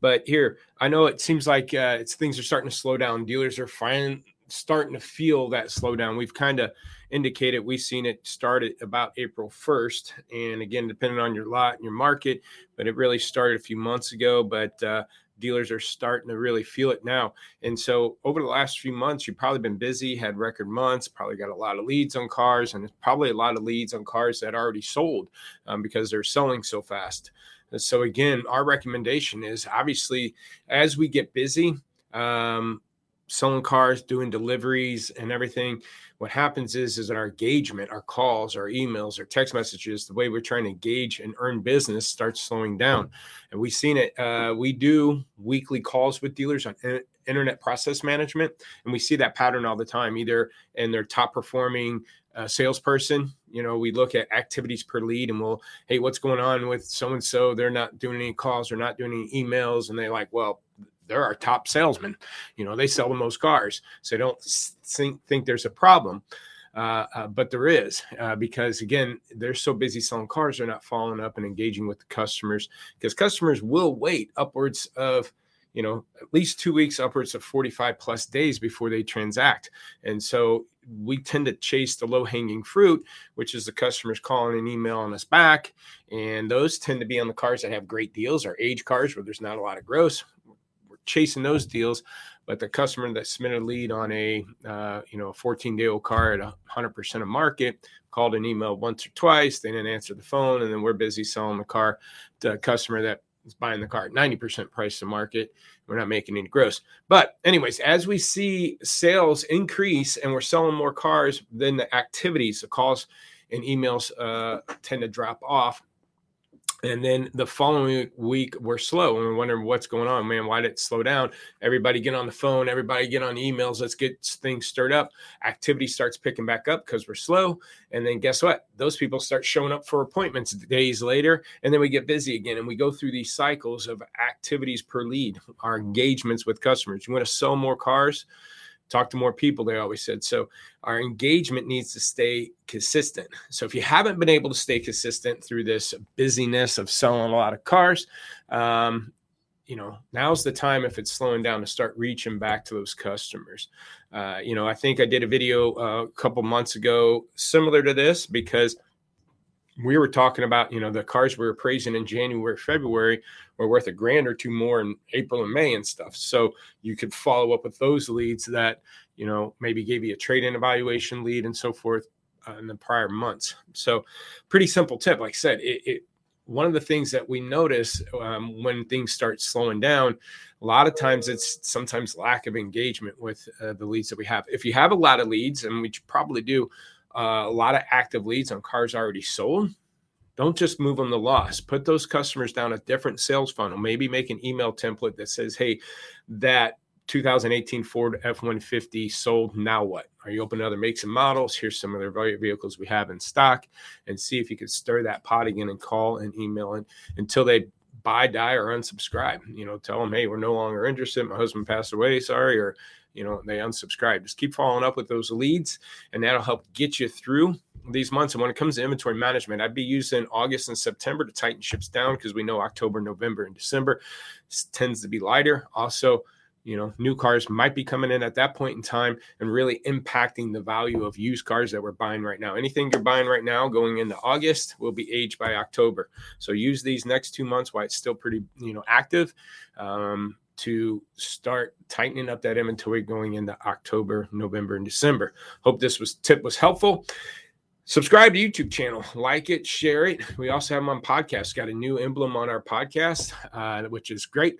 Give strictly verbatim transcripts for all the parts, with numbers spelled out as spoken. But here, I know it seems like uh, it's things are starting to slow down. Dealers are finally starting to feel that slowdown. We've kind of indicated we've seen it start at about April first. And again, depending on your lot and your market, but it really started a few months ago. But uh, dealers are starting to really feel it now. And so over the last few months, you've probably been busy, had record months, probably got a lot of leads on cars, and probably a lot of leads on cars that already sold um, because they're selling so fast. And so again, our recommendation is obviously as we get busy, um, selling cars, doing deliveries and everything, what happens is, is that our engagement, our calls, our emails, our text messages, the way we're trying to engage and earn business starts slowing down. And we've seen it. Uh, we do weekly calls with dealers on in- internet process management. And we see that pattern all the time, either in their top performing uh, salesperson. You know, we look at activities per lead and we'll, hey, what's going on with so-and-so? They're not doing any calls, they're not doing any emails. And they're like, well, they're our top salesmen. You know, they sell the most cars. So don't think, think there's a problem. Uh, uh, but there is, uh, because again, they're so busy selling cars, they're not following up and engaging with the customers, because customers will wait upwards of, you know, at least two weeks, upwards of forty-five plus days before they transact. And so we tend to chase the low-hanging fruit, which is the customers calling and emailing us back. And those tend to be on the cars that have great deals, our age cars where there's not a lot of gross. Chasing those deals, but the customer that submitted a lead on a uh, you know a fourteen-day-old car at one hundred percent of market, called an email once or twice, they didn't answer the phone, and then we're busy selling the car to a customer that is buying the car at ninety percent price to market. We're not making any gross. But anyways, as we see sales increase and we're selling more cars, then the activities, the calls and emails uh, tend to drop off. And then the following week, we're slow. And we're wondering what's going on, man. Why did it slow down? Everybody get on the phone. Everybody get on emails. Let's get things stirred up. Activity starts picking back up because we're slow. And then guess what? Those people start showing up for appointments days later. And then we get busy again. And we go through these cycles of activities per lead, our engagements with customers. You want to sell more cars? Talk to more people, they always said. So our engagement needs to stay consistent. So if you haven't been able to stay consistent through this busyness of selling a lot of cars, um, you know, now's the time, if it's slowing down, to start reaching back to those customers. Uh, you know, I think I did a video uh, a couple months ago similar to this, because we were talking about, you know, the cars we were appraising in January, February were worth a grand or two more in April and May and stuff. So you could follow up with those leads that, you know, maybe gave you a trade-in evaluation lead and so forth uh, in the prior months. So pretty simple tip. Like I said, it, it one of the things that we notice um, when things start slowing down, a lot of times it's sometimes lack of engagement with uh, the leads that we have. If you have a lot of leads, and we probably do, Uh, a lot of active leads on cars already sold, don't just move them to loss. Put those customers down a different sales funnel. Maybe make an email template that says, hey, that two thousand eighteen Ford F one fifty sold. Now what? Are you open to other makes and models? Here's some of the vehicles we have in stock, and see if you can stir that pot again and call and email and until they buy, die, or unsubscribe. You know, tell them, hey, we're no longer interested. My husband passed away. Sorry. Or, you know, they unsubscribe. Just keep following up with those leads, and that'll help get you through these months. And when it comes to inventory management, I'd be using August and September to tighten ships down, because we know October, November, and December tends to be lighter. Also, you know, new cars might be coming in at that point in time and really impacting the value of used cars that we're buying right now. Anything you're buying right now going into August will be aged by October. So use these next two months while it's still pretty, you know, active. Um, to start tightening up that inventory going into October, November, and December. Hope this was tip was helpful. Subscribe to YouTube channel, like it, share it. We also have them on podcasts. Got a new emblem on our podcast, uh, which is great.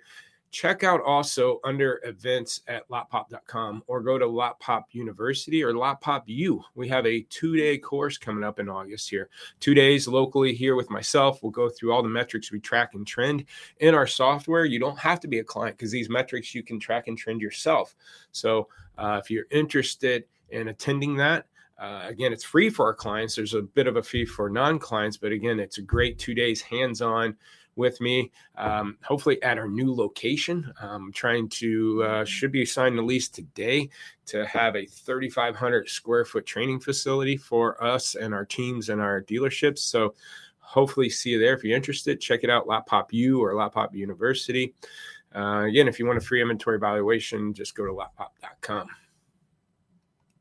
Check out also under events at lotpop dot com, or go to Lotpop University or Lotpop U. We have a two-day course coming up in August here. Two days locally here with myself. We'll go through all the metrics we track and trend in our software. You don't have to be a client, because these metrics you can track and trend yourself. So uh, if you're interested in attending that, Uh, again, it's free for our clients. There's a bit of a fee for non-clients, but again, it's a great two days hands-on with me, um, hopefully at our new location. I'm trying to, uh, should be signing a lease today to have a thirty-five hundred square foot training facility for us and our teams and our dealerships. So hopefully see you there. If you're interested, check it out, Lotpop U or Lotpop University. Uh, again, if you want a free inventory valuation, just go to lotpop dot com.